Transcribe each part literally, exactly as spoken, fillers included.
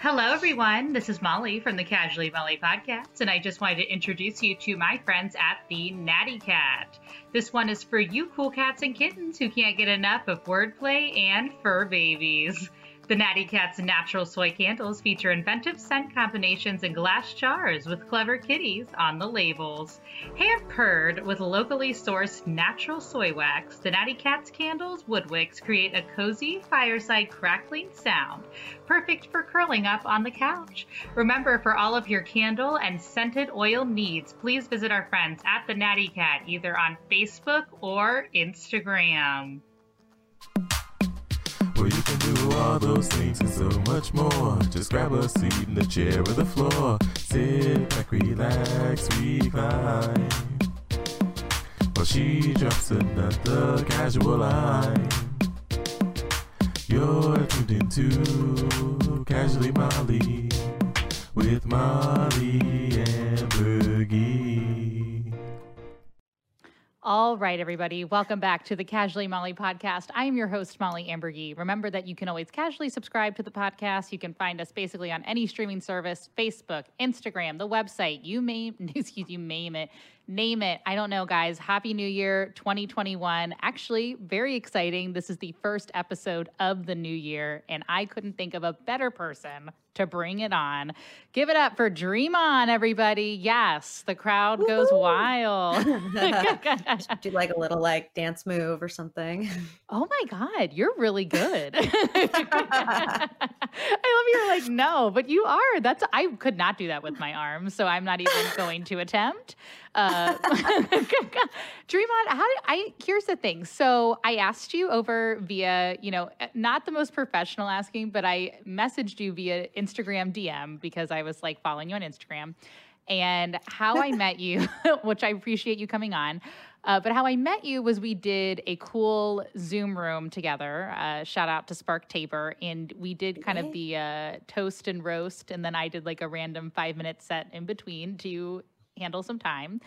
Hello, everyone. This is Molly from the Casually Molly podcast, and I just wanted to introduce you to my friends at the Natty Cat. This one is for you cool cats and kittens who can't get enough of wordplay and fur babies. The Natty Cat's natural soy candles feature inventive scent combinations in glass jars with clever kitties on the labels. Hand-purred with locally sourced natural soy wax, the Natty Cat's candles wood wicks create a cozy fireside crackling sound, perfect for curling up on the couch. Remember, for all of your candle and scented oil needs, please visit our friends at the Natty Cat either on Facebook or Instagram. Well, you can do all those things and so much more. Just grab a seat in the chair or the floor. Sit back, relax, recline. While she drops another casual line. You're tuned into Casually Molly with Molly and Bergie. All right, everybody. Welcome back to the Casually Molly podcast. I am your host, Molly Ambergee. Remember that you can always casually subscribe to the podcast. You can find us basically on any streaming service, Facebook, Instagram, the website, you may, excuse you, name it, name it. I don't know, guys. Happy New Year twenty twenty-one. Actually, very exciting. This is the first episode of the new year, and I couldn't think of a better person to bring it on. Give it up for Dreamon, everybody. Yes, the crowd Woo-hoo. goes wild. Do like a little like dance move or something. Oh my God, you're really good. I love you're like, no, but you are. That's I could not do that with my arms, so I'm not even going to attempt. Uh, Dreamon, how did I? Here's the thing. So I asked you over via, you know, not the most professional asking, but I messaged you via Instagram. Instagram D M because I was like following you on Instagram, and how I met you, which I appreciate you coming on, uh, but how I met you was we did a cool Zoom room together. Uh, shout out to Spark Tabor, and we did kind of the uh, toast and roast, and then I did like a random five minute set in between to handle some time.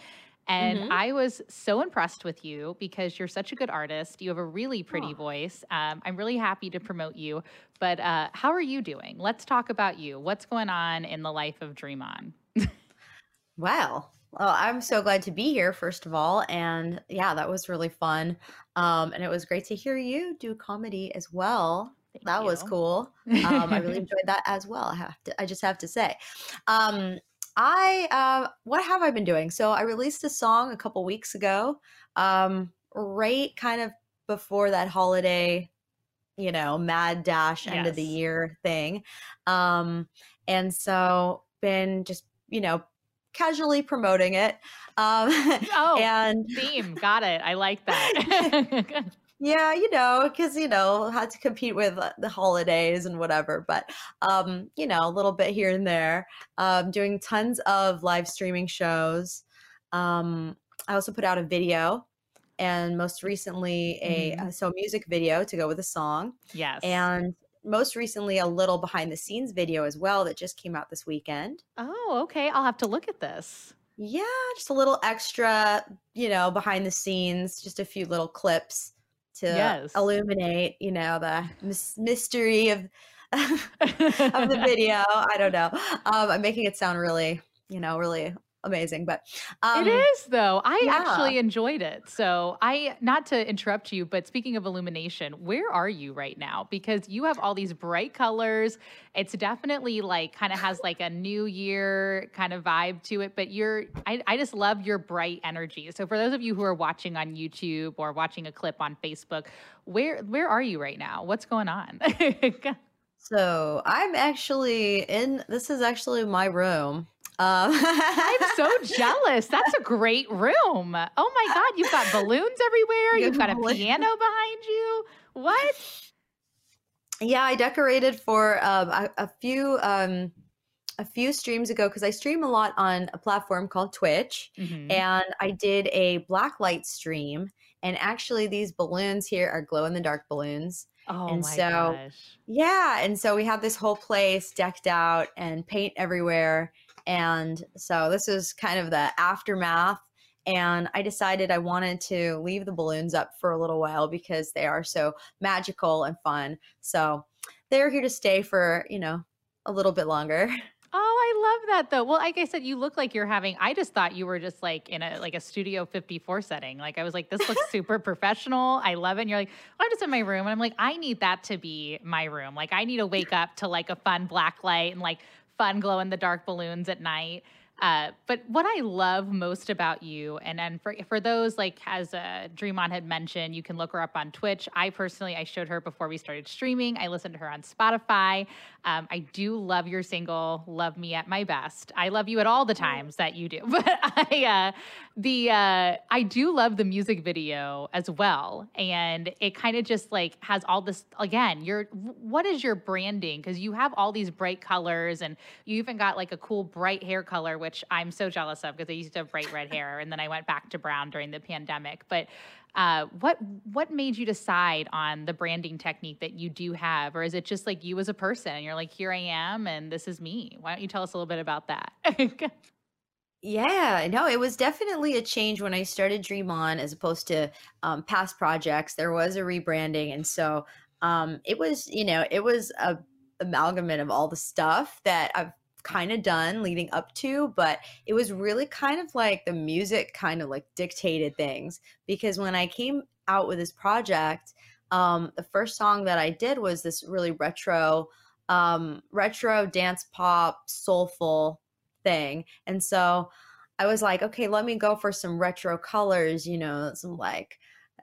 And mm-hmm. I was so impressed with you because you're such a good artist. You have a really pretty Aww. voice. Um, I'm really happy to promote you. But uh, how are you doing? Let's talk about you. What's going on in the life of Dreamon? Wow. Well, I'm so glad to be here, first of all. And yeah, that was really fun. Um, and it was great to hear you do comedy as well. Thank that you. was cool. Um, I really enjoyed that as well. I have to, I just have to say. Um, I, uh, what have I been doing? So I released a song a couple weeks ago, um, right kind of before that holiday, you know, mad dash end yes. of the year thing. Um, and so been just, you know, casually promoting it. Um, oh, and theme. Got it. I like that. Yeah, you know, because, you know, had to compete with the holidays and whatever. But, um, you know, a little bit here and there. Um, doing tons of live streaming shows. Um, I also put out a video and most recently a mm-hmm. so music video to go with a song. Yes. And most recently a little behind the scenes video as well that just came out this weekend. Oh, okay. I'll have to look at this. Yeah, just a little extra, you know, behind the scenes, just a few little clips. To yes. illuminate, you know, the mis- mystery of of the video. I don't know. Um, I'm making it sound really, you know, really amazing, but um, it is though. I yeah. actually enjoyed it. So I, not to interrupt you, but speaking of illumination, where are you right now? Because you have all these bright colors. It's definitely like kind of has like a new year kind of vibe to it, but you're, I, I just love your bright energy. So for those of you who are watching on YouTube or watching a clip on Facebook, where, where are you right now? What's going on? So I'm actually in, this is actually my room. Um. I'm so jealous. That's a great room. Oh my God. You've got balloons everywhere. You've got a piano behind you. What? Yeah, I decorated for um, a, a few um, a few streams ago because I stream a lot on a platform called Twitch. Mm-hmm. And I did a black light stream. And actually these balloons here are glow in the dark balloons. Oh and my so, gosh. Yeah. And so we have this whole place decked out and paint everywhere. And so this is kind of the aftermath, and I decided I wanted to leave the balloons up for a little while because they are so magical and fun. So they're here to stay for, you know, a little bit longer. Oh, I love that though. Well, like I said, you look like you're having, I just thought you were just like in a, like a Studio fifty-four setting. Like I was like, this looks super professional. I love it. And you're like, well, I'm just in my room. And I'm like, I need that to be my room. Like I need to wake up to like a fun black light and like fun glow in the dark balloons at night. Uh, but what I love most about you, and then for, for those, like as uh, Dreamon had mentioned, you can look her up on Twitch. I personally, I showed her before we started streaming. I listened to her on Spotify. Um, I do love your single, Love Me At My Best. I love you at all the times that you do. But I, uh, the, uh, I do love the music video as well. And it kind of just like has all this, again, your, what is your branding? Because you have all these bright colors and you even got like a cool bright hair color, which which I'm so jealous of because I used to have bright red hair and then I went back to brown during the pandemic. But uh, what what made you decide on the branding technique that you do have? Or is it just like you as a person and you're like, here I am and this is me? Why don't you tell us a little bit about that? Yeah, no, it was definitely a change when I started Dreamon as opposed to um, past projects. There was a rebranding. And so um, it was, you know, it was a amalgamate of all the stuff that I've kind of done leading up to, but it was really kind of like the music kind of like dictated things, because when I came out with this project, um, the first song that I did was this really retro, um, retro dance pop soulful thing. And so I was like, okay, let me go for some retro colors, you know, some like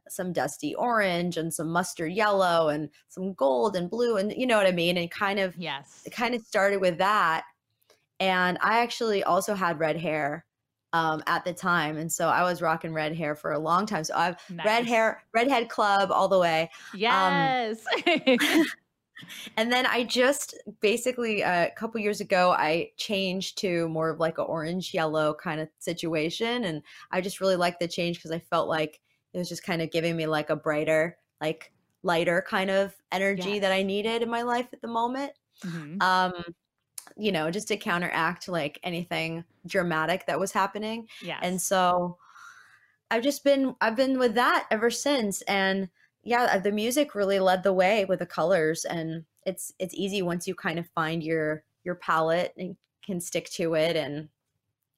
some dusty orange and some mustard yellow and some gold and blue and you know what I mean? And kind of, yes, it kind of started with that. And I actually also had red hair um, at the time. And so I was rocking red hair for a long time. So I've nice. red hair, redhead club all the way. Yes. Um, and then I just basically a couple years ago, I changed to more of like an orange yellow kind of situation. And I just really liked the change because I felt like it was just kind of giving me like a brighter, like lighter kind of energy yes. that I needed in my life at the moment. Mm-hmm. Um, you know, just to counteract like anything dramatic that was happening. Yeah. And so I've just been, I've been with that ever since. And yeah, the music really led the way with the colors, and it's, it's easy once you kind of find your, your palette and can stick to it and,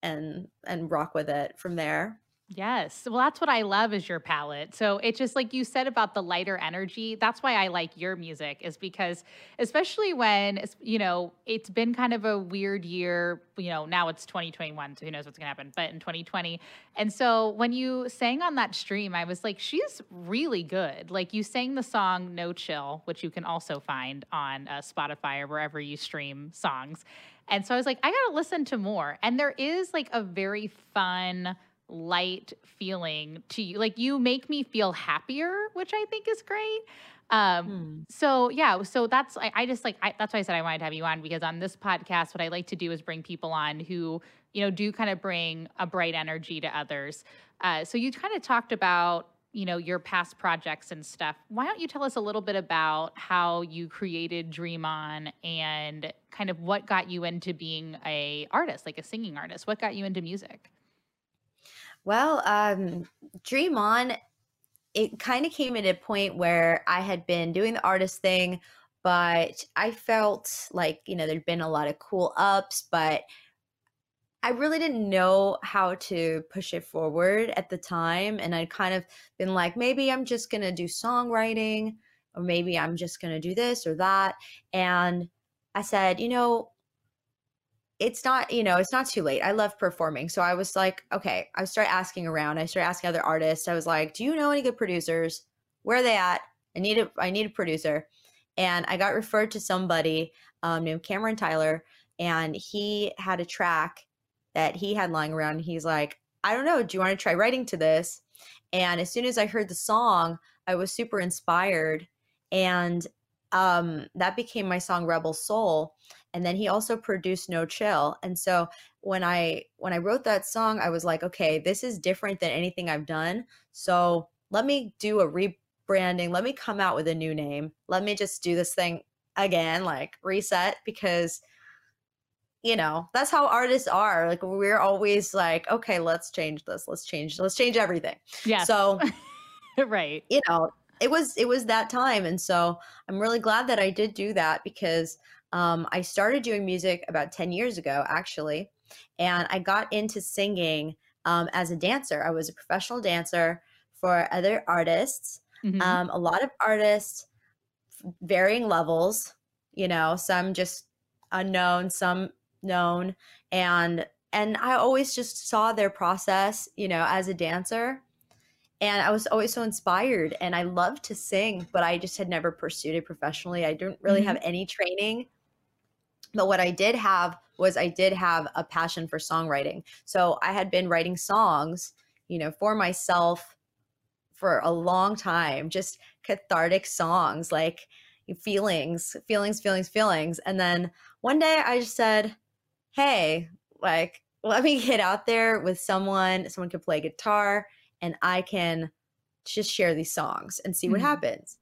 and, and rock with it from there. Yes. Well, that's what I love is your palette. So it's just like you said about the lighter energy. That's why I like your music, is because especially when, you know, it's been kind of a weird year, you know, now it's twenty twenty-one, so who knows what's going to happen, but in twenty twenty. And so when you sang on that stream, I was like, she's really good. Like you sang the song No Chill, which you can also find on uh, Spotify or wherever you stream songs. And so I was like, I got to listen to more. And there is like a very fun light feeling to you. Like you make me feel happier, which I think is great. Um, hmm. So yeah, so that's, I, I just like, I, that's why I said I wanted to have you on, because on this podcast, what I like to do is bring people on who, you know, do kind of bring a bright energy to others. Uh, so you kind of talked about, you know, your past projects and stuff. Why don't you tell us a little bit about how you created Dreamon and kind of what got you into being a artist, like a singing artist? What got you into music? Well, um, Dreamon, it kind of came at a point where I had been doing the artist thing, but I felt like, you know, there'd been a lot of cool ups, but I really didn't know how to push it forward at the time. And I'd kind of been like, maybe I'm just going to do songwriting, or maybe I'm just going to do this or that. And I said, you know, it's not, you know, it's not too late. I love performing. So I was like, okay, I started asking around. I started asking other artists. I was like, do you know any good producers? Where are they at? I need a, I need a producer. And I got referred to somebody um, named Cameron Tyler, and he had a track that he had lying around. And he's like, I don't know, do you want to try writing to this? And as soon as I heard the song, I was super inspired. And um, that became my song, Rebel Soul. And then he also produced No Chill. And so when I when I wrote that song, I was like, okay, this is different than anything I've done. So let me do a rebranding. Let me come out with a new name. Let me just do this thing again, like reset, because, you know, that's how artists are. Like we're always like, okay, let's change this. Let's change. Let's change everything. Yeah. So right. You know, it was it was that time. And so I'm really glad that I did do that, because Um, I started doing music about ten years ago, actually, and I got into singing um, as a dancer. I was a professional dancer for other artists, mm-hmm. um, a lot of artists, varying levels, you know, some just unknown, some known, and and I always just saw their process, you know, as a dancer. And I was always so inspired, and I loved to sing, but I just had never pursued it professionally. I didn't really mm-hmm. have any training. But what I did have was I did have a passion for songwriting. So I had been writing songs, you know, for myself for a long time, just cathartic songs, like feelings, feelings, feelings, feelings. And then one day I just said, hey, like, let me get out there with someone. Someone can play guitar, and I can just share these songs and see what mm-hmm. happens.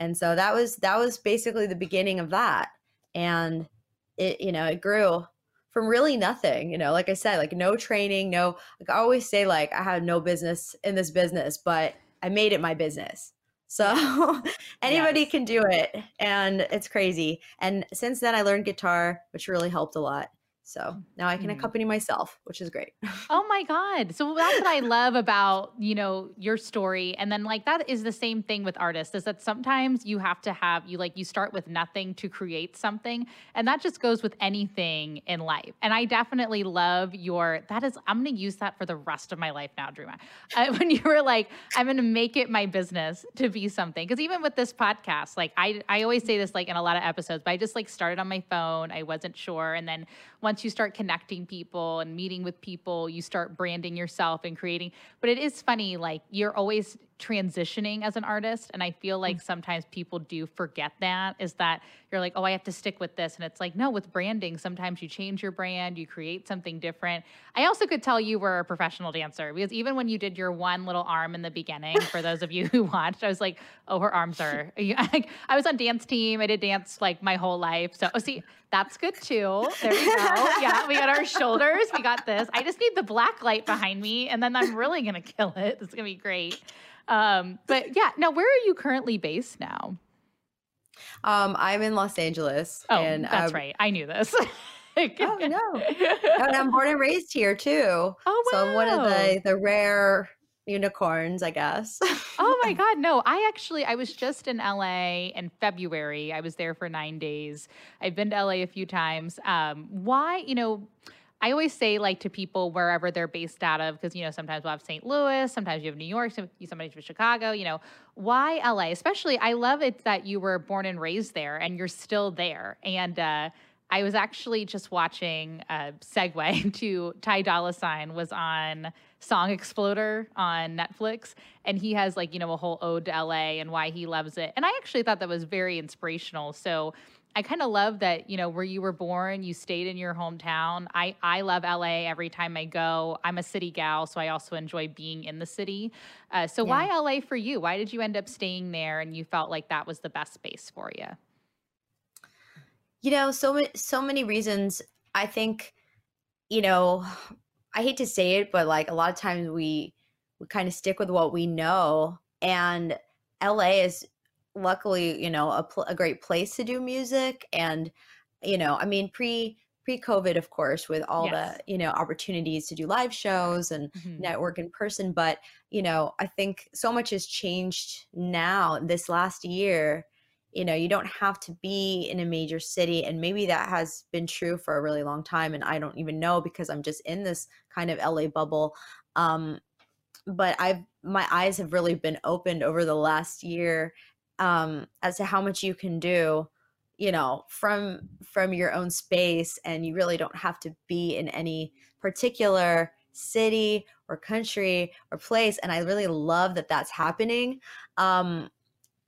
And so that was that was basically the beginning of that. And it, you know, it grew from really nothing, you know, like I said, like no training, no, like I always say, like I had no business in this business, but I made it my business. So anybody yes. can do it, and it's crazy. And since then I learned guitar, which really helped a lot. So now I can accompany myself, which is great. Oh my God. So that's what I love about, you know, your story. And then like, that is the same thing with artists, is that sometimes you have to have, you like, you start with nothing to create something. And that just goes with anything in life. And I definitely love your, that is, I'm going to use that for the rest of my life now, Dreamon. Uh, when you were like, I'm going to make it my business to be something. Cause even with this podcast, like I, I always say this, like in a lot of episodes, but I just like started on my phone. I wasn't sure. And then once Once you start connecting people and meeting with people, you start branding yourself and creating. But it is funny, like you're always transitioning as an artist. And I feel like sometimes people do forget that, is that you're like, oh, I have to stick with this. And it's like, no, with branding, sometimes you change your brand, you create something different. I also could tell you were a professional dancer, because even when you did your one little arm in the beginning, for those of you who watched, I was like, oh, her arms are, like, I was on dance team. I did dance like my whole life. So oh, see, that's good too. There we go. Yeah, we got our shoulders. We got this. I just need the black light behind me, and then I'm really going to kill it. It's going to be great. Um, but yeah, now where are you currently based now? Um, I'm in Los Angeles. Oh, and, that's um, right. I knew this. Oh, no. And I'm born and raised here too. Oh, wow. So I'm one of the, the rare unicorns, I guess. Oh my God. No, I actually, I was just in L A in February. I was there for nine days. I've been to L A a few times. Um, why, you know, I always say like to people wherever they're based out of, because, you know, sometimes we'll have Saint Louis, sometimes you have New York, sometimes you have Chicago, you know, why L A? Especially, I love it that you were born and raised there and you're still there. And, uh, I was actually just watching a segue to Ty Dolla Sign was on Song Exploder on Netflix. And he has like, you know, a whole ode to L A and why he loves it. And I actually thought that was very inspirational. So I kind of love that, you know, where you were born, you stayed in your hometown. I, I love L A every time I go. I'm a city gal, so I also enjoy being in the city. Uh, so yeah. Why L A for you? Why did you end up staying there and you felt like that was the best space for you? You know, so, so many reasons. I think, you know, I hate to say it, but like a lot of times we, we kind of stick with what we know. And L A is luckily, you know, a, pl- a great place to do music. And, you know, I mean, pre, pre-COVID, of course, with all yes. the, you know, opportunities to do live shows and mm-hmm. network in person. But, you know, I think so much has changed now this last year. You know, you don't have to be in a major city, and maybe that has been true for a really long time, and I don't even know because I'm just in this kind of L A bubble. Um, but I've my eyes have really been opened over the last year um, as to how much you can do, you know, from from your own space, and you really don't have to be in any particular city or country or place. And I really love that that's happening. Um,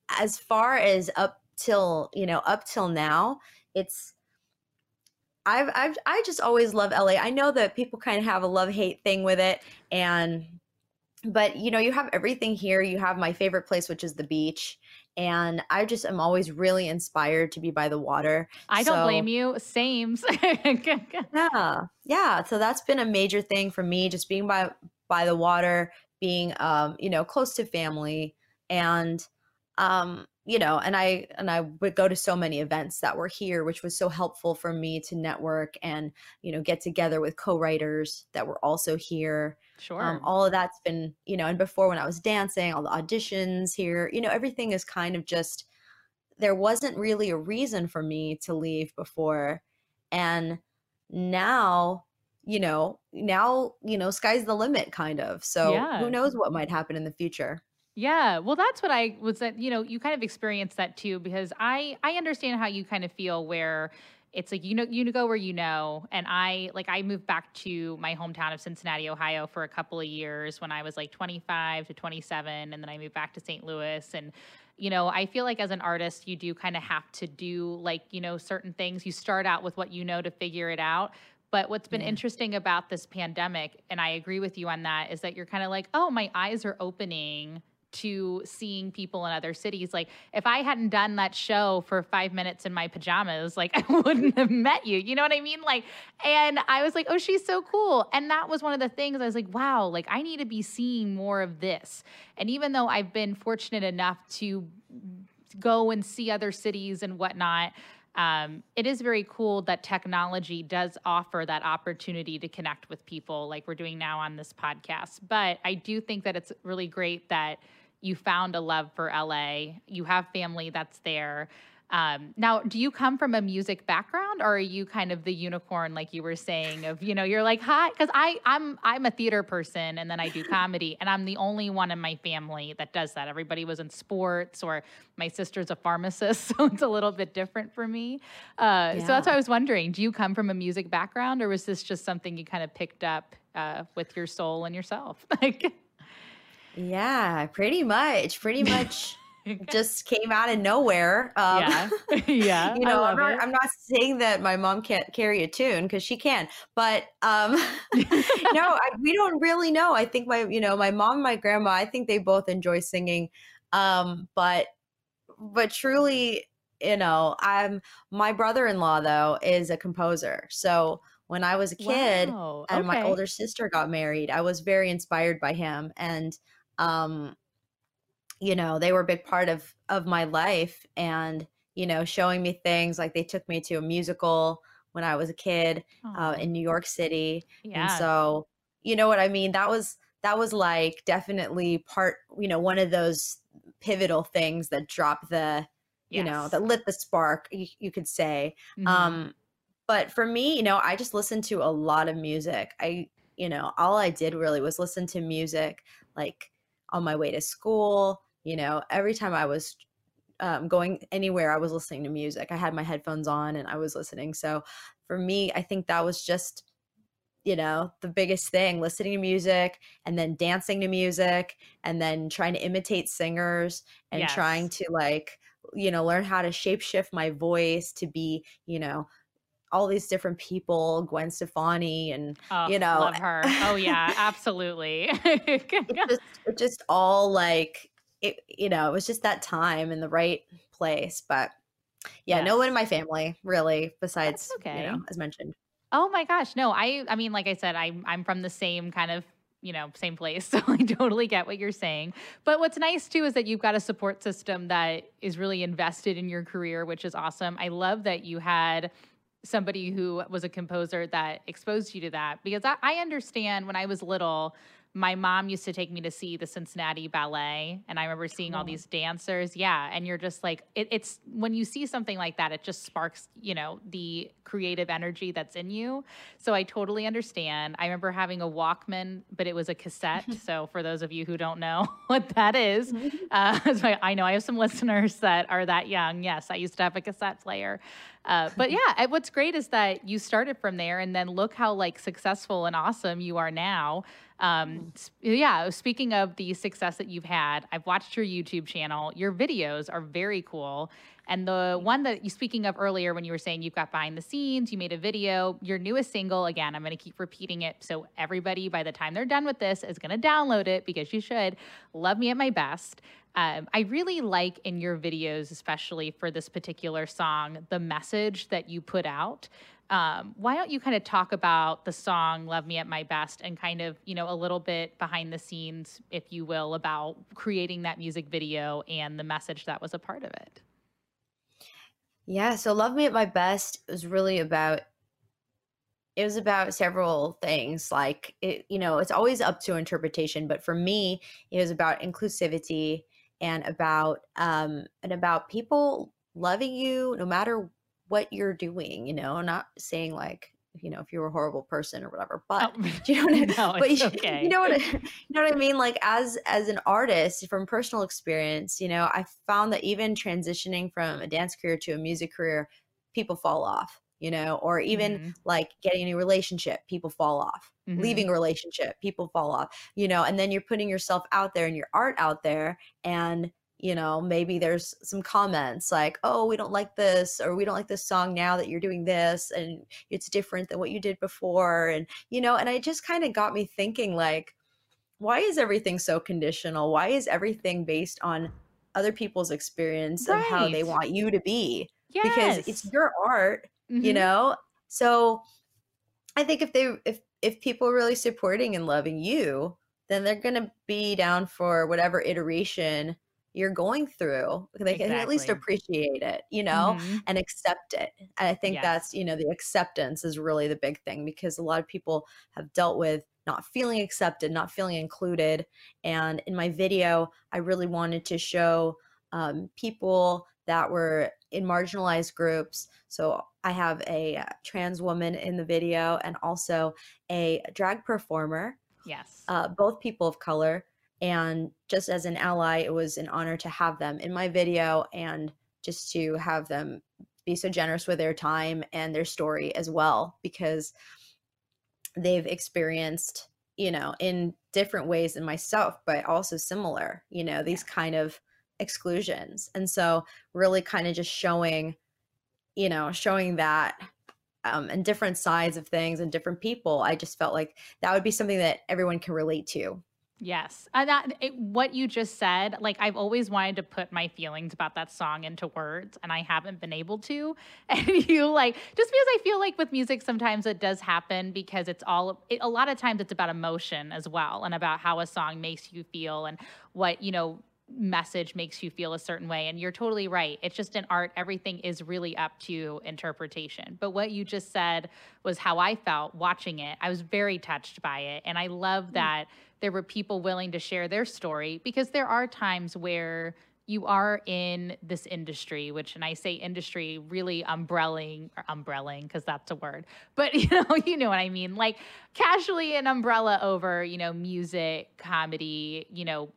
As far as up till, you know, up till now, it's, I've, I've, I just always love L A. I know that people kind of have a love-hate thing with it. And, but you know, you have everything here. You have my favorite place, which is the beach. And I just am always really inspired to be by the water. I don't so, blame you. Same. yeah. Yeah. So that's been a major thing for me, just being by, by the water, being, um, you know, close to family and, Um, you know, and I and I would go to so many events that were here, which was so helpful for me to network and, you know, get together with co-writers that were also here. Sure. Um, all of that's been, you know, and before when I was dancing, all the auditions here, you know, everything is kind of just, there wasn't really a reason for me to leave before. And now, you know, now, you know, sky's the limit kind of. So yeah. Who knows what might happen in the future. Yeah. Well, that's what I was that, you know, you kind of experienced that too, because I, I understand how you kind of feel where it's like, you know, you go where you know, and I, like, I moved back to my hometown of Cincinnati, Ohio for a couple of years when I was like twenty-five to twenty-seven. And then I moved back to Saint Louis. And, you know, I feel like as an artist, you do kind of have to do like, you know, certain things. You start out with what you know to figure it out. But what's been yeah. interesting about this pandemic, and I agree with you on that, is that you're kind of like, oh, my eyes are opening to seeing people in other cities. Like if I hadn't done that show for five minutes in my pajamas, like I wouldn't have met you. You know what I mean? Like, and I was like, oh, she's so cool. And that was one of the things I was like, wow, like I need to be seeing more of this. And even though I've been fortunate enough to go and see other cities and whatnot, Um, it is very cool that technology does offer that opportunity to connect with people like we're doing now on this podcast. But I do think that it's really great that you found a love for L A. You have family that's there. Um, now, do you come from a music background, or are you kind of the unicorn, like you were saying, of, you know, you're like, hi, because I, I'm, I'm a theater person, and then I do comedy, and I'm the only one in my family that does that. Everybody was in sports, or my sister's a pharmacist, so it's a little bit different for me. Uh, yeah. So that's what I was wondering. Do you come from a music background, or was this just something you kind of picked up uh, with your soul and yourself? Like, yeah, pretty much, pretty much. Just came out of nowhere. Um, yeah, yeah. You know, I'm not, I'm not saying that my mom can't carry a tune, because she can, but um, no, I, we don't really know. I think my, you know, my mom and my grandma, I think they both enjoy singing, um, but but truly, you know, I'm my brother-in-law though is a composer, so. When I was a kid wow. and okay. my older sister got married, I was very inspired by him, and um. you know, they were a big part of, of my life, and, you know, showing me things like they took me to a musical when I was a kid uh, in New York City. Yeah. And so, you know what I mean? That was, that was like definitely part, you know, one of those pivotal things that dropped the, yes. you know, that lit the spark, you, you could say. Mm-hmm. Um, but for me, you know, I just listened to a lot of music. I, you know, all I did really was listen to music, like on my way to school. You know, every time I was um, going anywhere, I was listening to music. I had my headphones on and I was listening. So for me, I think that was just, you know, the biggest thing, listening to music and then dancing to music and then trying to imitate singers and yes. trying to like, you know, learn how to shapeshift my voice to be, you know, all these different people, Gwen Stefani, and oh, you know. Love her. Oh yeah, absolutely. It just, it just all like, It, you know, it was just that time in the right place. But yeah, yes. no one in my family really besides, okay. you know, as mentioned. Oh my gosh. No, I, I mean, like I said, I'm, I'm from the same kind of, you know, same place. So I totally get what you're saying. But what's nice too, is that you've got a support system that is really invested in your career, which is awesome. I love that you had somebody who was a composer that exposed you to that, because I, I understand when I was little, my mom used to take me to see the Cincinnati Ballet, and I remember seeing all these dancers. Yeah, and you're just like, it, it's when you see something like that, it just sparks, you know, the creative energy that's in you. So I totally understand. I remember having a Walkman, but it was a cassette. So for those of you who don't know what that is, uh, so I know I have some listeners that are that young. Yes, I used to have a cassette player. Uh, but yeah, what's great is that you started from there, and then look how like successful and awesome you are now. Um, yeah. Speaking of the success that you've had, I've watched your YouTube channel. Your videos are very cool. And the one that you speaking of earlier when you were saying you've got behind the scenes, you made a video, your newest single, again, I'm going to keep repeating it. So everybody, by the time they're done with this, is going to download it because you should. Love Me At My Best. Um, I really like in your videos, especially for this particular song, the message that you put out. Um, why don't you kind of talk about the song Love Me At My Best and kind of, you know, a little bit behind the scenes, if you will, about creating that music video and the message that was a part of it? Yeah, so Love Me At My Best was really about, it was about several things. Like, it, you know, it's always up to interpretation, but for me, it was about inclusivity and about, um, and about people loving you no matter what. what you're doing, you know, not saying like, you know, if you're a horrible person or whatever, but oh, you know what I mean? No, but you, okay. you know what I, you know what I mean? Like as, as an artist from personal experience, you know, I found that even transitioning from a dance career to a music career, people fall off, you know, or even mm-hmm. like getting a new relationship, people fall off, mm-hmm. leaving a relationship, people fall off, you know, and then you're putting yourself out there and your art out there, and you know, maybe there's some comments like, oh, we don't like this, or we don't like this song now that you're doing this, and it's different than what you did before. And, you know, and it just kind of got me thinking like, why is everything so conditional? Why is everything based on other people's experience right. and how they want you to be? Yes. Because it's your art, mm-hmm. you know? So I think if they, if, if people are really supporting and loving you, then they're going to be down for whatever iteration you're going through. They exactly. can at least appreciate it, you know, mm-hmm. and accept it. And I think yes. that's, you know, the acceptance is really the big thing, because a lot of people have dealt with not feeling accepted, not feeling included. And in my video, I really wanted to show um, people that were in marginalized groups. So I have a trans woman in the video and also a drag performer. Yes. Uh, both people of color. And just as an ally, it was an honor to have them in my video and just to have them be so generous with their time and their story as well, because they've experienced, you know, in different ways than myself, but also similar, you know, these kind of exclusions. And so really kind of just showing, you know, showing that um, and different sides of things and different people, I just felt like that would be something that everyone can relate to. Yes. And that, it, what you just said, like I've always wanted to put my feelings about that song into words, and I haven't been able to. And you like, just because I feel like with music, sometimes it does happen because it's all, it, a lot of times it's about emotion as well, and about how a song makes you feel and what, you know, message makes you feel a certain way. And you're totally right. It's just in art, everything is really up to interpretation. But what you just said was how I felt watching it. I was very touched by it. And I love that there were people willing to share their story, because there are times where you are in this industry, which, and I say industry, really umbrelling, or umbrelling, because that's a word, but you know, you know what I mean? Like casually an umbrella over, you know, music, comedy, you know,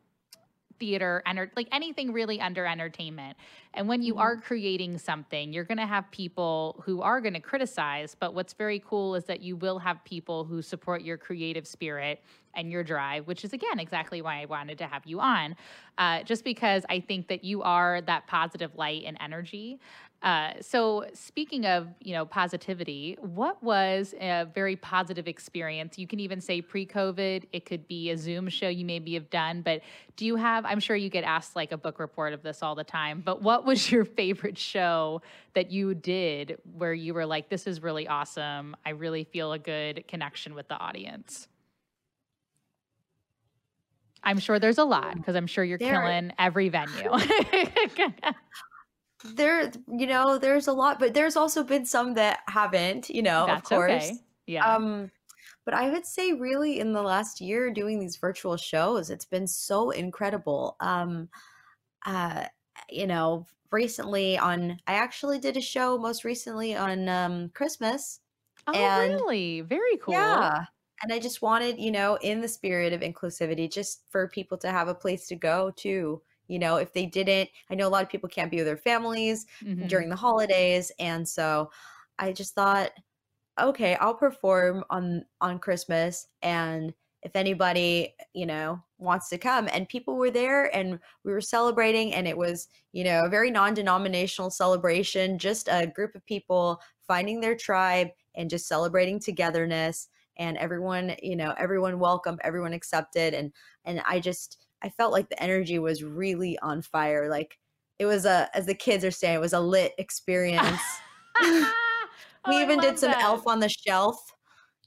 theater, enter- like anything really under entertainment. And when you are creating something, you're going to have people who are going to criticize. But what's very cool is that you will have people who support your creative spirit and your drive, which is, again, exactly why I wanted to have you on, uh, just because I think that you are that positive light and energy. Uh, so speaking of, you know, positivity, what was a very positive experience? You can even say pre-COVID, it could be a Zoom show you maybe have done, but do you have, I'm sure you get asked like a book report of this all the time, but what was your favorite show that you did where you were like, this is really awesome. I really feel a good connection with the audience. I'm sure there's a lot, because I'm sure you're there. Killing every venue. There, you know, there's a lot, but there's also been some that haven't, you know, that's of course. Okay. Yeah. Um, but I would say really in the last year doing these virtual shows, it's been so incredible. Um, uh, you know, recently on, I actually did a show most recently on um, Christmas. Oh, and, really? Very cool. Yeah. And I just wanted, you know, in the spirit of inclusivity, just for people to have a place to go to. You know, if they didn't, I know a lot of people can't be with their families mm-hmm. during the holidays. And so I just thought, okay, I'll perform on, on Christmas, and if anybody, you know, wants to come. And people were there and we were celebrating, and it was, you know, a very non-denominational celebration, just a group of people finding their tribe and just celebrating togetherness, and everyone, you know, everyone welcomed, everyone accepted. And, and I just, I felt like the energy was really on fire. Like it was a, as the kids are saying, it was a lit experience. oh, we even did some that. Elf on the Shelf.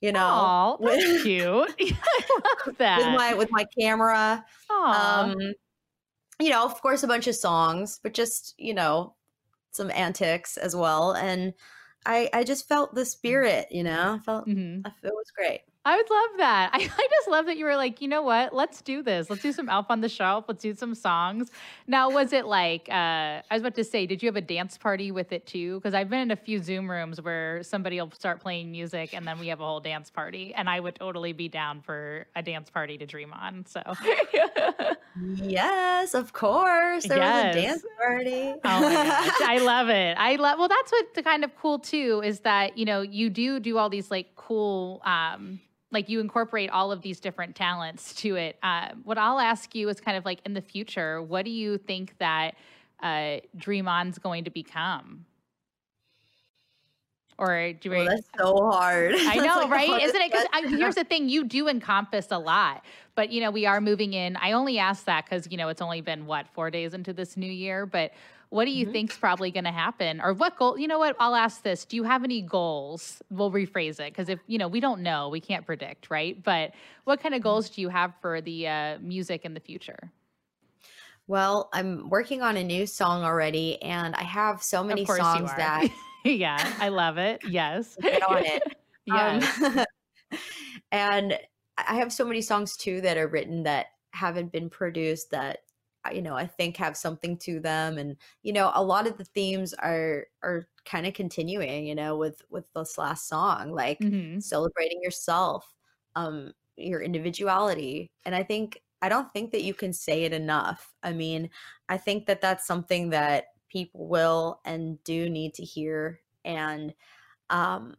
You know, Aww, that's with, cute. I love that. With my with my camera. Um, you know, of course, a bunch of songs, but just, you know, some antics as well. And I I just felt the spirit, you know, I felt mm-hmm. it was great. I would love that. I, I just love that you were like, you know what? Let's do this. Let's do some Elf on the Shelf. Let's do some songs. Now, was it like, uh, I was about to say, did you have a dance party with it too? Because I've been in a few Zoom rooms where somebody will start playing music and then we have a whole dance party. And I would totally be down for a dance party to dream on. So, yes, of course. There yes. was a dance party. Oh my gosh. I love it. I love, well, that's what the kind of cool too is that, you know, you do do all these like cool, um, like you incorporate all of these different talents to it. Uh, what I'll ask you is kind of like in the future, what do you think that uh, Dream On's going to become? Or do well, that's so hard. I know, like right? Isn't it? Because here's the thing, you do encompass a lot, but you know, we are moving in. I only ask that because, you know, it's only been what, four days into this new year, but what do you mm-hmm. think's probably going to happen? Or what goal, you know what, I'll ask this. Do you have any goals? We'll rephrase it. Cause if, you know, we don't know, we can't predict, right? But what kind of goals do you have for the uh, music in the future? Well, I'm working on a new song already, and I have so many songs that. yeah, I love it. Yes. Get on it. yes. Um, and I have so many songs too that are written that haven't been produced that, you know, I think have something to them. And, you know, a lot of the themes are, are kind of continuing, you know, with, with this last song, like mm-hmm. celebrating yourself, um, your individuality. And I think, I don't think that you can say it enough. I mean, I think that that's something that people will and do need to hear. And, um,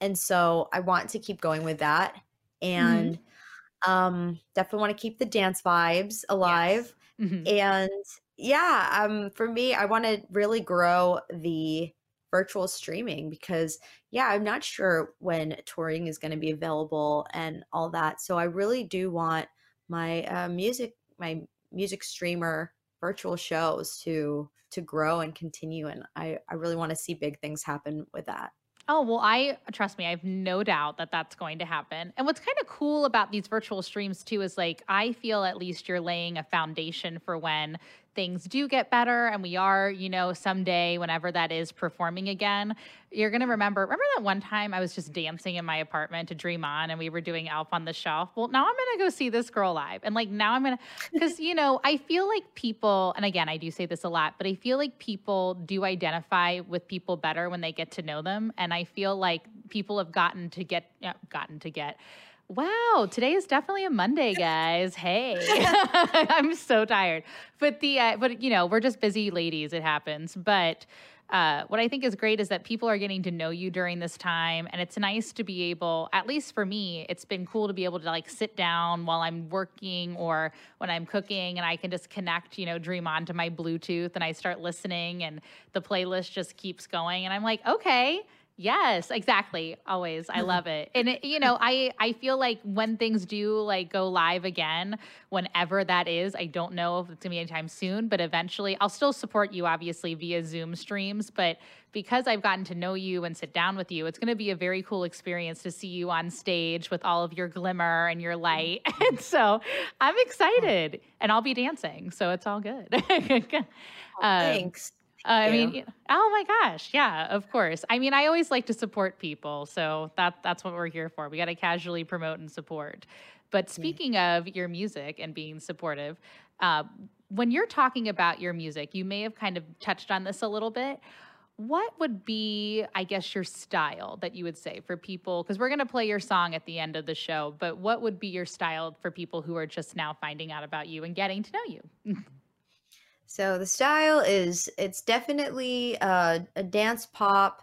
and so I want to keep going with that, and, mm-hmm. um, definitely want to keep the dance vibes alive. Yes. Mm-hmm. And yeah, um, for me, I want to really grow the virtual streaming because yeah, I'm not sure when touring is going to be available and all that. So I really do want my, uh, music, my music streamer virtual shows to, to grow and continue. And I, I really want to see big things happen with that. Oh, well, I trust me, I have no doubt that that's going to happen. And what's kind of cool about these virtual streams too, is like, I feel at least you're laying a foundation for when things do get better and we are, you know, someday, whenever that is, performing again, you're going to remember, remember that one time I was just dancing in my apartment to Dream On and we were doing Elf on the Shelf. Well, now I'm going to go see this girl live. And like, now I'm going to, because, you know, I feel like people, and again, I do say this a lot, but I feel like people do identify with people better when they get to know them. And I feel like people have gotten to get, uh, gotten to get, wow, today is definitely a Monday, guys. Hey, I'm so tired. But the, uh, but you know, we're just busy ladies. It happens. But uh, what I think is great is that people are getting to know you during this time. And it's nice to be able, at least for me, it's been cool to be able to like sit down while I'm working or when I'm cooking, and I can just connect, you know, Dream On to my Bluetooth, and I start listening and the playlist just keeps going. And I'm like, okay. Yes, exactly. Always. I love it. And, it, you know, I, I feel like when things do like go live again, whenever that is, I don't know if it's going to be anytime soon, but eventually I'll still support you obviously via Zoom streams. But because I've gotten to know you and sit down with you, it's going to be a very cool experience to see you on stage with all of your glimmer and your light. And so I'm excited, and I'll be dancing. So it's all good. um, Thanks. Uh, I mean, oh my gosh. Yeah, of course. I mean, I always like to support people. So that that's what we're here for. We got to casually promote and support. But speaking yeah. of your music and being supportive, uh, when you're talking about your music, you may have kind of touched on this a little bit. What would be, I guess, your style that you would say for people? Because we're going to play your song at the end of the show. But what would be your style for people who are just now finding out about you and getting to know you? So the style is, it's definitely uh, a dance pop,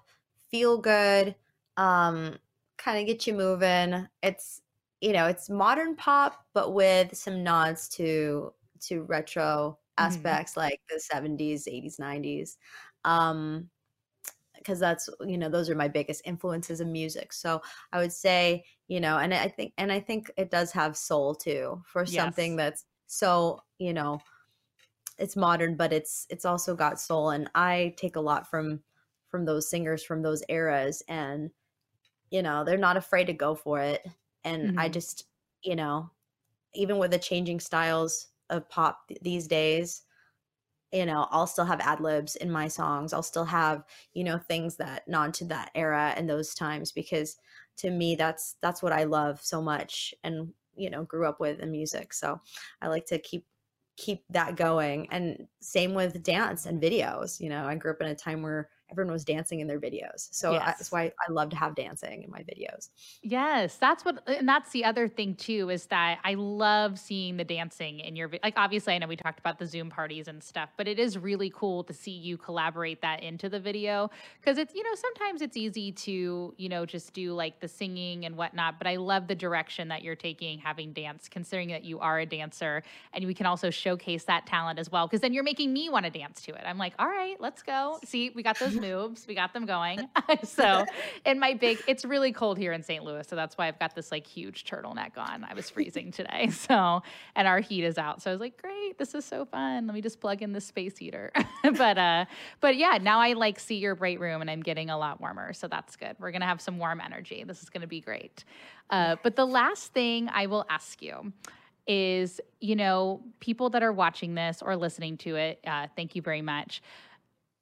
feel good, um, kind of get you moving. It's you know, it's modern pop, but with some nods to to retro aspects, mm-hmm. like the seventies, eighties, nineties. Um, because that's, you know, those are my biggest influences in music. So I would say, you know, and I think, and I think it does have soul too, for yes. something that's so, you know, it's modern, but it's, it's also got soul. And I take a lot from, from those singers from those eras, and, you know, they're not afraid to go for it. And mm-hmm. I just, you know, even with the changing styles of pop th- these days, you know, I'll still have ad libs in my songs. I'll still have, you know, things that nod to that era and those times, because to me, that's, that's what I love so much and, you know, grew up with in music. So I like to keep, keep that going. And same with dance and videos. You know, I grew up in a time where everyone was dancing in their videos. So yes. I, that's why I love to have dancing in my videos. Yes, that's what, and that's the other thing too, is that I love seeing the dancing in your, like, obviously I know we talked about the Zoom parties and stuff, but it is really cool to see you collaborate that into the video. Cause it's, you know, sometimes it's easy to, you know, just do like the singing and whatnot, but I love the direction that you're taking, having dance, considering that you are a dancer, and we can also showcase that talent as well. Cause then you're making me want to dance to it. I'm like, all right, let's go. See, we got those moves, we got them going. So in my big, it's really cold here in Saint Louis, so that's why I've got this like huge turtleneck on. I was freezing today, so, and our heat is out, so I was like, great, this is so fun, let me just plug in the space heater. But uh but yeah, now I like see your bright room and I'm getting a lot warmer, so that's good. We're gonna have some warm energy. This is gonna be great. Uh but the last thing I will ask you is, you know, people that are watching this or listening to it, uh thank you very much.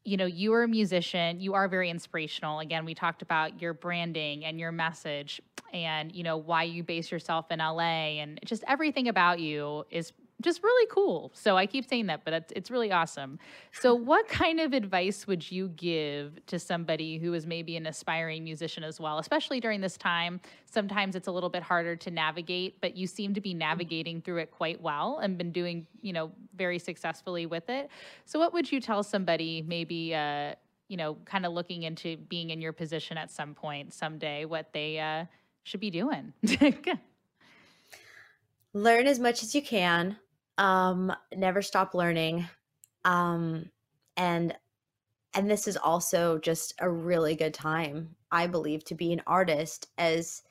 You know, you are a musician, you are very inspirational. Again, we talked about your branding and your message and, you know, why you base yourself in L A, and just everything about you is just really cool. So I keep saying that, but it's, it's really awesome. So what kind of advice would you give to somebody who is maybe an aspiring musician as well, especially during this time? Sometimes it's a little bit harder to navigate, but you seem to be navigating through it quite well and been doing, you know, very successfully with it. So what would you tell somebody maybe, uh, you know, kind of looking into being in your position at some point, someday, what they uh, should be doing? Learn as much as you can. Um, never stop learning. Um, and, and this is also just a really good time, I believe, to be an artist, as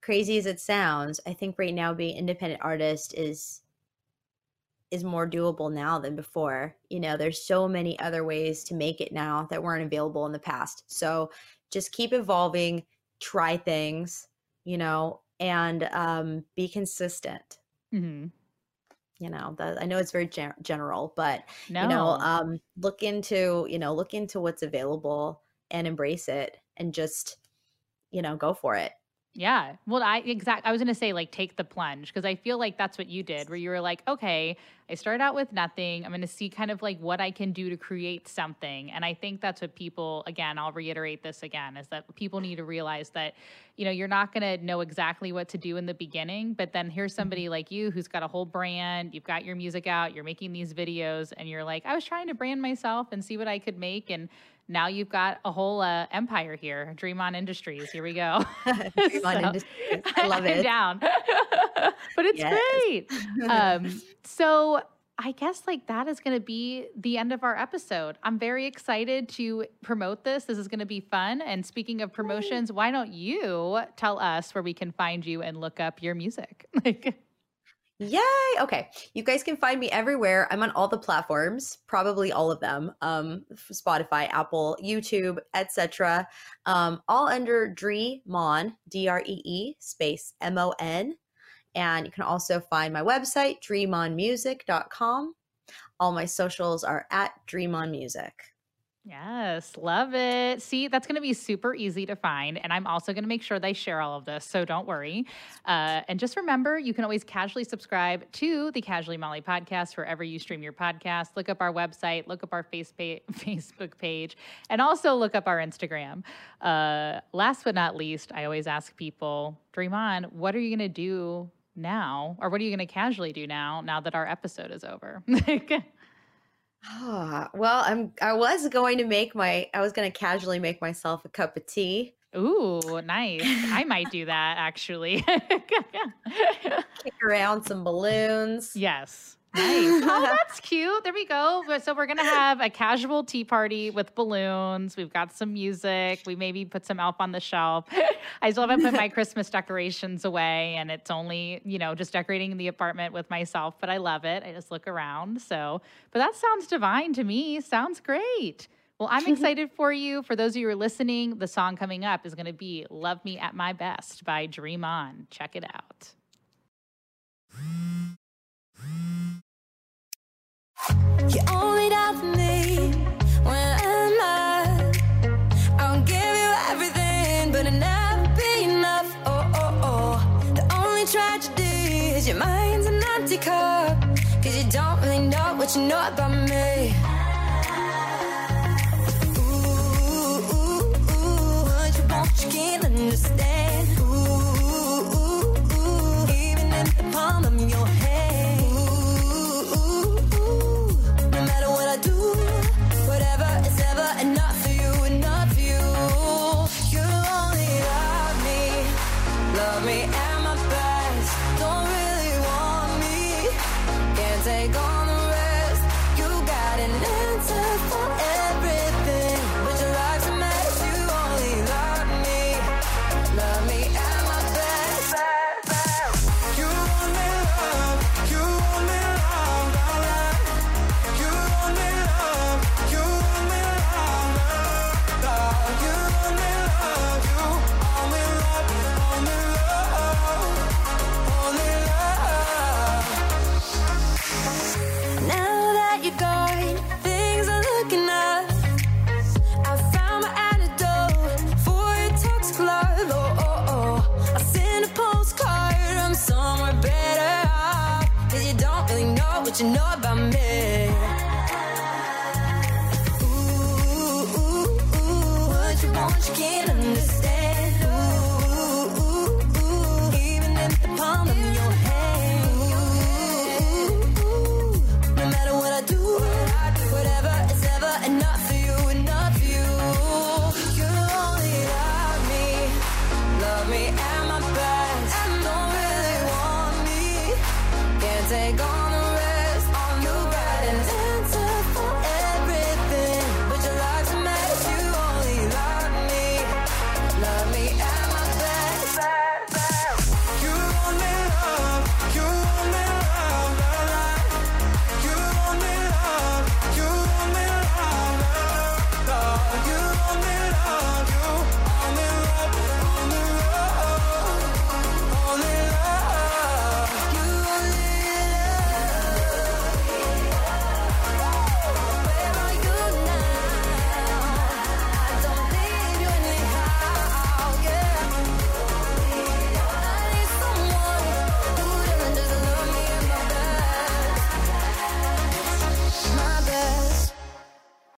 crazy as it sounds. I think right now being an independent artist is, is more doable now than before. You know, there's so many other ways to make it now that weren't available in the past. So just keep evolving, try things, you know, and, um, be consistent. Mm-hmm. You know, the, I know it's very gen- general, but, no. you know, um, look into, you know, look into what's available and embrace it and just, you know, go for it. Yeah. Well, I exact. I was going to say, like, take the plunge, because I feel like that's what you did, where you were like, okay, I started out with nothing. I'm going to see kind of like what I can do to create something. And I think that's what people, again, I'll reiterate this again, is that people need to realize that, you know, you're not going to know exactly what to do in the beginning, but then here's somebody like you who's got a whole brand, you've got your music out, you're making these videos, and you're like, I was trying to brand myself and see what I could make. And now you've got a whole uh, empire here, Dreamon Industries. Here we go. Dreamon so, Industries. I love it. I'm down. But it's yes. great. Um, so I guess like that is going to be the end of our episode. I'm very excited to promote this. This is going to be fun. And speaking of promotions, why don't you tell us where we can find you and look up your music? Like. Yay. Okay. You guys can find me everywhere. I'm on all the platforms, probably all of them. Um, Spotify, Apple, YouTube, et cetera. Um, all under Dreamon, D R E E space M O N. And you can also find my website, dreamon music dot com. All my socials are at dreamonmusic. Yes, love it. See, that's going to be super easy to find. And I'm also going to make sure they share all of this, so don't worry. Uh, and just remember, you can always casually subscribe to the Casually Molly podcast wherever you stream your podcast. Look up our website, look up our face page, Facebook page, and also look up our Instagram. Uh, last but not least, I always ask people, Dreamon, what are you going to do now? Or what are you going to casually do now, now that our episode is over? Oh, well, I'm, I was going to make my, I was going to casually make myself a cup of tea, Ooh, nice. I might do that, actually. Kick around some balloons. Yes. Nice. Oh, that's cute. There we go. So we're going to have a casual tea party with balloons. We've got some music. We maybe put some Elf on the Shelf. I still haven't put my Christmas decorations away, and it's only, you know, just decorating the apartment with myself, but I love it. I just look around. So, but that sounds divine to me. Sounds great. Well, I'm excited for you. For those of you who are listening, the song coming up is going to be Love Me At My Best by Dreamon. Check it out. You only doubt me when I'm not. I'll give you everything, but it'll never be enough. Oh, oh, oh. The only tragedy is your mind's an empty cup, 'cause you don't really know what you know about me. Ooh, ooh, ooh, what you want, you can't understand. Ooh, ooh, ooh, even in the palm of your hand. I do whatever is ever enough for you, enough for you. You only love me, love me at my best. Don't really want me, can't take on the rest. You got an answer for everything, but your life's a mess. You only love me, love me at my best. You only love, you only love my life. Know about